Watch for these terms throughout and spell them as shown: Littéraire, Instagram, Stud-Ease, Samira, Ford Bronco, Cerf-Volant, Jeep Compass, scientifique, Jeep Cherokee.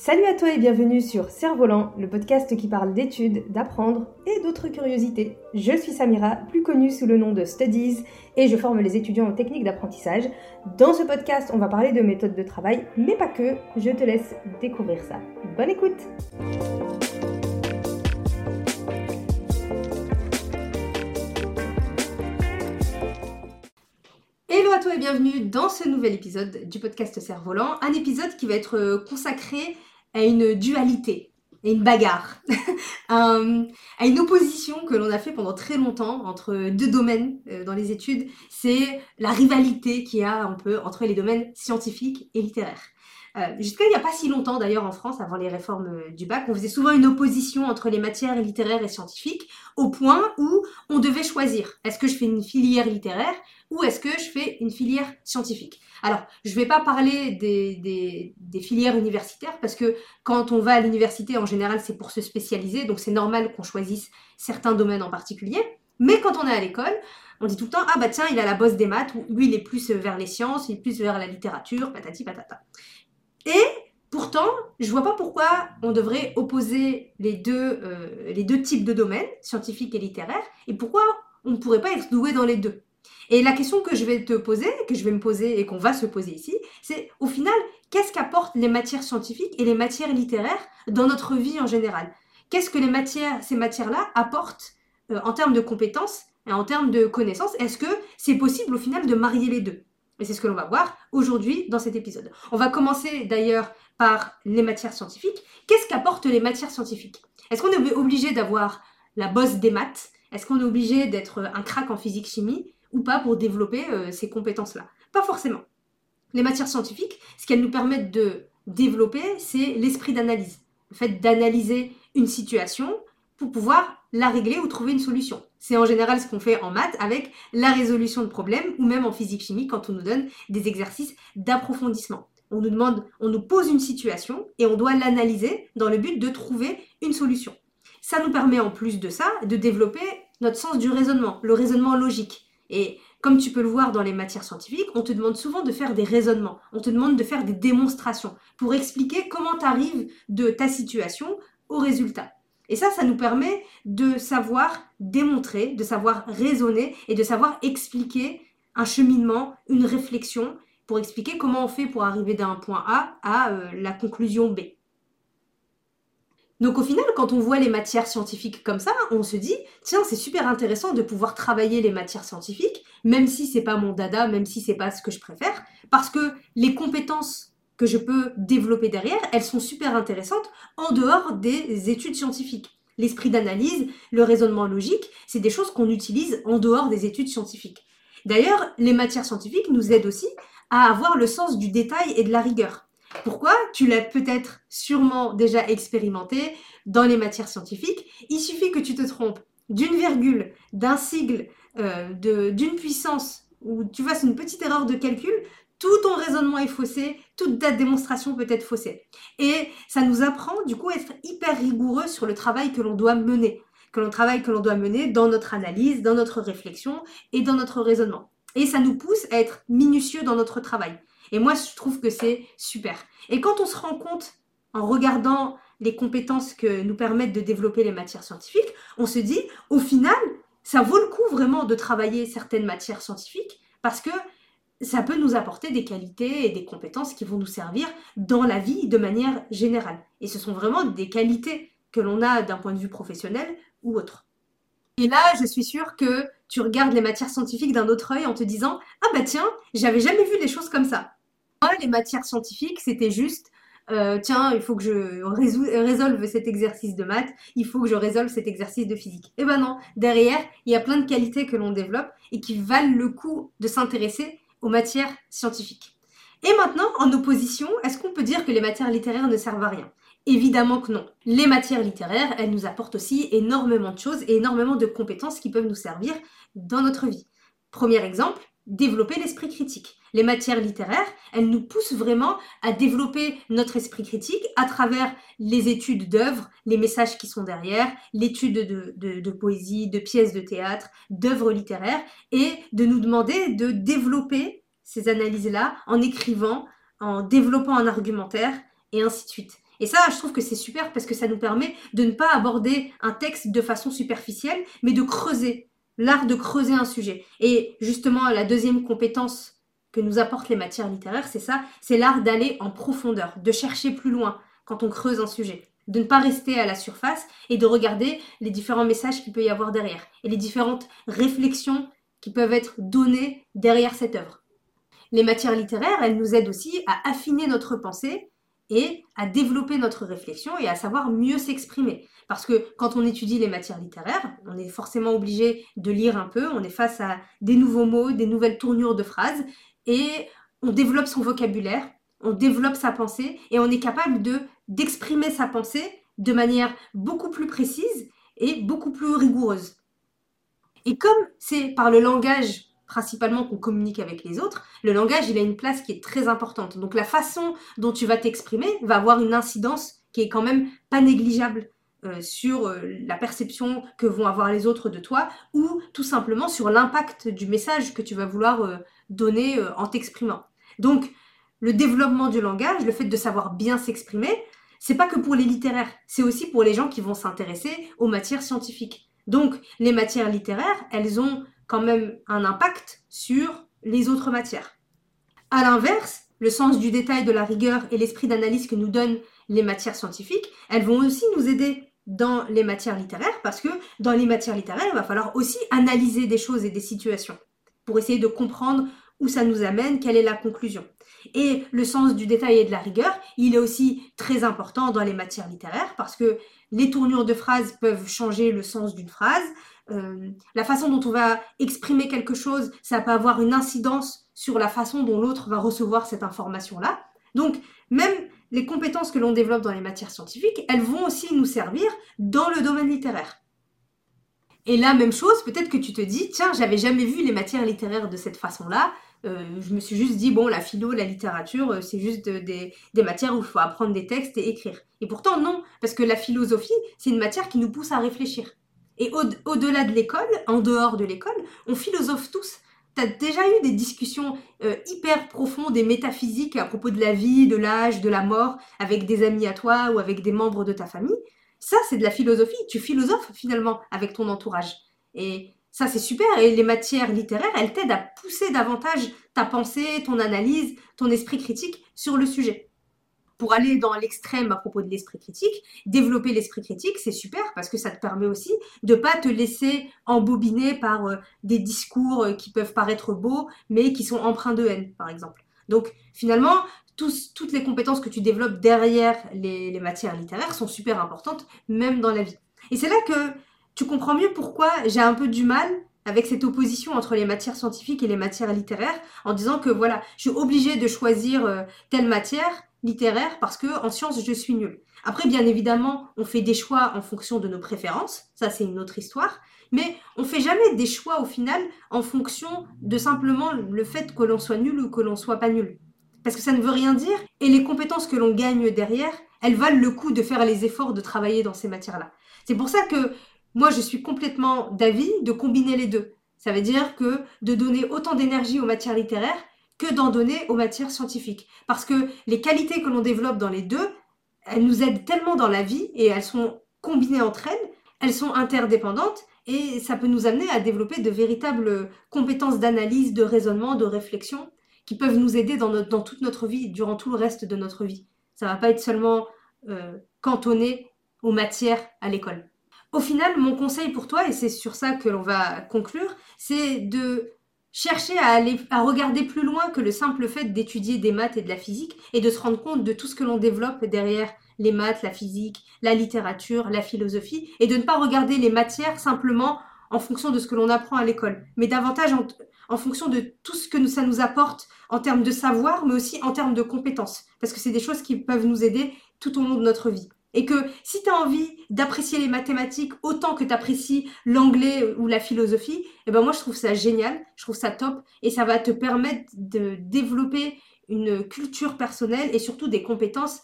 Salut à toi et bienvenue sur Cerf-Volant, le podcast qui parle d'études, d'apprendre et d'autres curiosités. Je suis Samira, plus connue sous le nom de Stud-Ease, et je forme les étudiants aux techniques d'apprentissage. Dans ce podcast, on va parler de méthodes de travail, mais pas que. Je te laisse découvrir ça. Bonne écoute! Hello à toi et bienvenue dans ce nouvel épisode du podcast Cerf-Volant, un épisode qui va être consacré à une dualité, à une bagarre, à une opposition que l'on a fait pendant très longtemps entre deux domaines dans les études. C'est la rivalité qu'il y a un peu entre les domaines scientifiques et littéraires. Jusqu'à il n'y a pas si longtemps d'ailleurs en France, avant les réformes du bac, on faisait souvent une opposition entre les matières littéraires et scientifiques au point où on devait choisir. Est-ce que je fais une filière littéraire ou est-ce que je fais une filière scientifique? Alors, je ne vais pas parler des filières universitaires parce que quand on va à l'université, en général, c'est pour se spécialiser. Donc, c'est normal qu'on choisisse certains domaines en particulier. Mais quand on est à l'école, on dit tout le temps « Ah bah tiens, il a la bosse des maths » ou « Lui, il est plus vers les sciences, il est plus vers la littérature, patati patata ». Et pourtant, je ne vois pas pourquoi on devrait opposer les deux types de domaines, scientifiques et littéraires, et pourquoi on ne pourrait pas être doué dans les deux. Et la question que je vais te poser, que je vais me poser et qu'on va se poser ici, c'est au final, qu'est-ce qu'apportent les matières scientifiques et les matières littéraires dans notre vie en général? Qu'est-ce que ces matières-là apportent en termes de compétences et en termes de connaissances? Est-ce que c'est possible au final de marier les deux? Et c'est ce que l'on va voir aujourd'hui dans cet épisode. On va commencer d'ailleurs par les matières scientifiques. Qu'est-ce qu'apportent les matières scientifiques? Est-ce qu'on est obligé d'avoir la bosse des maths? Est-ce qu'on est obligé d'être un crack en physique-chimie ou pas pour développer ces compétences-là? Pas forcément. Les matières scientifiques, ce qu'elles nous permettent de développer, c'est l'esprit d'analyse. Le fait d'analyser une situation pour pouvoir la régler ou trouver une solution. C'est en général ce qu'on fait en maths avec la résolution de problèmes ou même en physique-chimie quand on nous donne des exercices d'approfondissement. On nous pose une situation et on doit l'analyser dans le but de trouver une solution. Ça nous permet en plus de ça de développer notre sens du raisonnement, le raisonnement logique. Et comme tu peux le voir dans les matières scientifiques, on te demande souvent de faire des raisonnements, on te demande de faire des démonstrations pour expliquer comment tu arrives de ta situation au résultat. Et ça nous permet de savoir démontrer, de savoir raisonner et de savoir expliquer un cheminement, une réflexion pour expliquer comment on fait pour arriver d'un point A à la conclusion B. Donc au final, quand on voit les matières scientifiques comme ça, on se dit « Tiens, c'est super intéressant de pouvoir travailler les matières scientifiques, même si c'est pas mon dada, même si c'est pas ce que je préfère, parce que les compétences que je peux développer derrière, elles sont super intéressantes en dehors des études scientifiques. L'esprit d'analyse, le raisonnement logique, c'est des choses qu'on utilise en dehors des études scientifiques. D'ailleurs, les matières scientifiques nous aident aussi à avoir le sens du détail et de la rigueur. Pourquoi? Tu l'as peut-être sûrement déjà expérimenté dans les matières scientifiques. Il suffit que tu te trompes d'une virgule, d'un sigle, d'une puissance, ou tu fasses une petite erreur de calcul, tout ton raisonnement est faussé, toute ta démonstration peut être faussée. Et ça nous apprend du coup à être hyper rigoureux sur le travail que l'on doit mener, dans notre analyse, dans notre réflexion et dans notre raisonnement. Et ça nous pousse à être minutieux dans notre travail. Et moi, je trouve que c'est super. Et quand on se rend compte, en regardant les compétences que nous permettent de développer les matières scientifiques, on se dit, au final, ça vaut le coup vraiment de travailler certaines matières scientifiques parce que ça peut nous apporter des qualités et des compétences qui vont nous servir dans la vie de manière générale. Et ce sont vraiment des qualités que l'on a d'un point de vue professionnel ou autre. Et là, je suis sûre que tu regardes les matières scientifiques d'un autre œil en te disant « Ah bah tiens, j'avais jamais vu des choses comme ça ». Moi, les matières scientifiques, c'était juste « Tiens, il faut que je résolve cet exercice de maths, il faut que je résolve cet exercice de physique ». Eh ben non, derrière, il y a plein de qualités que l'on développe et qui valent le coup de s'intéresser aux matières scientifiques. Et maintenant, en opposition, est-ce qu'on peut dire que les matières littéraires ne servent à rien? Évidemment que non. Les matières littéraires, elles nous apportent aussi énormément de choses et énormément de compétences qui peuvent nous servir dans notre vie. Premier exemple, développer l'esprit critique. Les matières littéraires, elles nous poussent vraiment à développer notre esprit critique à travers les études d'œuvres, les messages qui sont derrière, l'étude de poésie, de pièces de théâtre, d'œuvres littéraires, et de nous demander de développer ces analyses-là en écrivant, en développant un argumentaire, et ainsi de suite. Et ça, je trouve que c'est super parce que ça nous permet de ne pas aborder un texte de façon superficielle, mais de creuser, l'art de creuser un sujet. Et justement, la deuxième compétence que nous apportent les matières littéraires, c'est ça, c'est l'art d'aller en profondeur, de chercher plus loin quand on creuse un sujet, de ne pas rester à la surface et de regarder les différents messages qu'il peut y avoir derrière et les différentes réflexions qui peuvent être données derrière cette œuvre. Les matières littéraires, elles nous aident aussi à affiner notre pensée et à développer notre réflexion et à savoir mieux s'exprimer. Parce que quand on étudie les matières littéraires, on est forcément obligé de lire un peu, on est face à des nouveaux mots, des nouvelles tournures de phrases, et on développe son vocabulaire, on développe sa pensée et on est capable d'exprimer sa pensée de manière beaucoup plus précise et beaucoup plus rigoureuse. Et comme c'est par le langage principalement qu'on communique avec les autres, le langage, il a une place qui est très importante. Donc la façon dont tu vas t'exprimer va avoir une incidence qui est quand même pas négligeable sur la perception que vont avoir les autres de toi ou tout simplement sur l'impact du message que tu vas vouloir donner en t'exprimant. Donc, le développement du langage, le fait de savoir bien s'exprimer, c'est pas que pour les littéraires, c'est aussi pour les gens qui vont s'intéresser aux matières scientifiques. Donc, les matières littéraires, elles ont quand même un impact sur les autres matières. À l'inverse, le sens du détail, de la rigueur et l'esprit d'analyse que nous donnent les matières scientifiques, elles vont aussi nous aider dans les matières littéraires, parce que dans les matières littéraires, il va falloir aussi analyser des choses et des situations pour essayer de comprendre où ça nous amène, quelle est la conclusion. Et le sens du détail et de la rigueur, il est aussi très important dans les matières littéraires, parce que les tournures de phrases peuvent changer le sens d'une phrase, la façon dont on va exprimer quelque chose, ça peut avoir une incidence sur la façon dont l'autre va recevoir cette information-là. Donc, même les compétences que l'on développe dans les matières scientifiques, elles vont aussi nous servir dans le domaine littéraire. Et là, même chose, peut-être que tu te dis, tiens, j'avais jamais vu les matières littéraires de cette façon-là. Je me suis juste dit, bon, la philo, la littérature, c'est juste des matières où il faut apprendre des textes et écrire. Et pourtant, non, parce que la philosophie, c'est une matière qui nous pousse à réfléchir. Et au-delà de l'école, en dehors de l'école, on philosophe tous. Tu as déjà eu des discussions hyper profondes et métaphysiques à propos de la vie, de l'âge, de la mort, avec des amis à toi ou avec des membres de ta famille. Ça, c'est de la philosophie. Tu philosophes finalement avec ton entourage. Et ça, c'est super. Et les matières littéraires, elles t'aident à pousser davantage ta pensée, ton analyse, ton esprit critique sur le sujet. Pour aller dans l'extrême à propos de l'esprit critique, développer l'esprit critique, c'est super parce que ça te permet aussi de ne pas te laisser embobiner par des discours qui peuvent paraître beaux, mais qui sont empreints de haine, par exemple. Donc, finalement, toutes les compétences que tu développes derrière les matières littéraires sont super importantes, même dans la vie. Et c'est là que tu comprends mieux pourquoi j'ai un peu du mal avec cette opposition entre les matières scientifiques et les matières littéraires, en disant que voilà, je suis obligée de choisir telle matière littéraire parce que en sciences, je suis nulle. Après, bien évidemment, on fait des choix en fonction de nos préférences, ça c'est une autre histoire, mais on ne fait jamais des choix au final en fonction de simplement le fait que l'on soit nul ou que l'on soit pas nul. Parce que ça ne veut rien dire, et les compétences que l'on gagne derrière, elles valent le coup de faire les efforts de travailler dans ces matières-là. C'est pour ça que moi, je suis complètement d'avis de combiner les deux. Ça veut dire que de donner autant d'énergie aux matières littéraires que d'en donner aux matières scientifiques. Parce que les qualités que l'on développe dans les deux, elles nous aident tellement dans la vie, et elles sont combinées entre elles, elles sont interdépendantes, et ça peut nous amener à développer de véritables compétences d'analyse, de raisonnement, de réflexion, qui peuvent nous aider dans toute notre vie, durant tout le reste de notre vie. Ça ne va pas être seulement cantonné aux matières à l'école. Au final, mon conseil pour toi, et c'est sur ça que l'on va conclure, c'est de chercher à regarder plus loin que le simple fait d'étudier des maths et de la physique, et de se rendre compte de tout ce que l'on développe derrière les maths, la physique, la littérature, la philosophie, et de ne pas regarder les matières simplement en fonction de ce que l'on apprend à l'école, mais davantage en fonction de tout ce que ça nous apporte en termes de savoir, mais aussi en termes de compétences. Parce que c'est des choses qui peuvent nous aider tout au long de notre vie. Et que si tu as envie d'apprécier les mathématiques autant que tu apprécies l'anglais ou la philosophie, eh ben moi je trouve ça génial, je trouve ça top, et ça va te permettre de développer une culture personnelle et surtout des compétences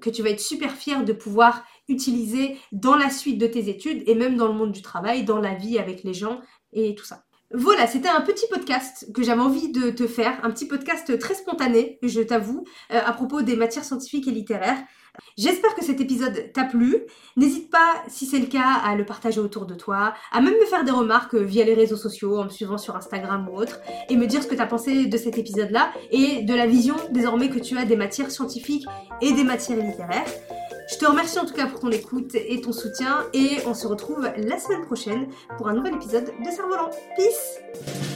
que tu vas être super fier de pouvoir utiliser dans la suite de tes études et même dans le monde du travail, dans la vie avec les gens et tout ça. Voilà, c'était un petit podcast que j'avais envie de te faire, un petit podcast très spontané, je t'avoue, à propos des matières scientifiques et littéraires. J'espère que cet épisode t'a plu. N'hésite pas, si c'est le cas, à le partager autour de toi, à même me faire des remarques via les réseaux sociaux, en me suivant sur Instagram ou autre, et me dire ce que t'as pensé de cet épisode-là et de la vision désormais que tu as des matières scientifiques et des matières littéraires. Je te remercie en tout cas pour ton écoute et ton soutien, et on se retrouve la semaine prochaine pour un nouvel épisode de Cerf-Volant. Peace!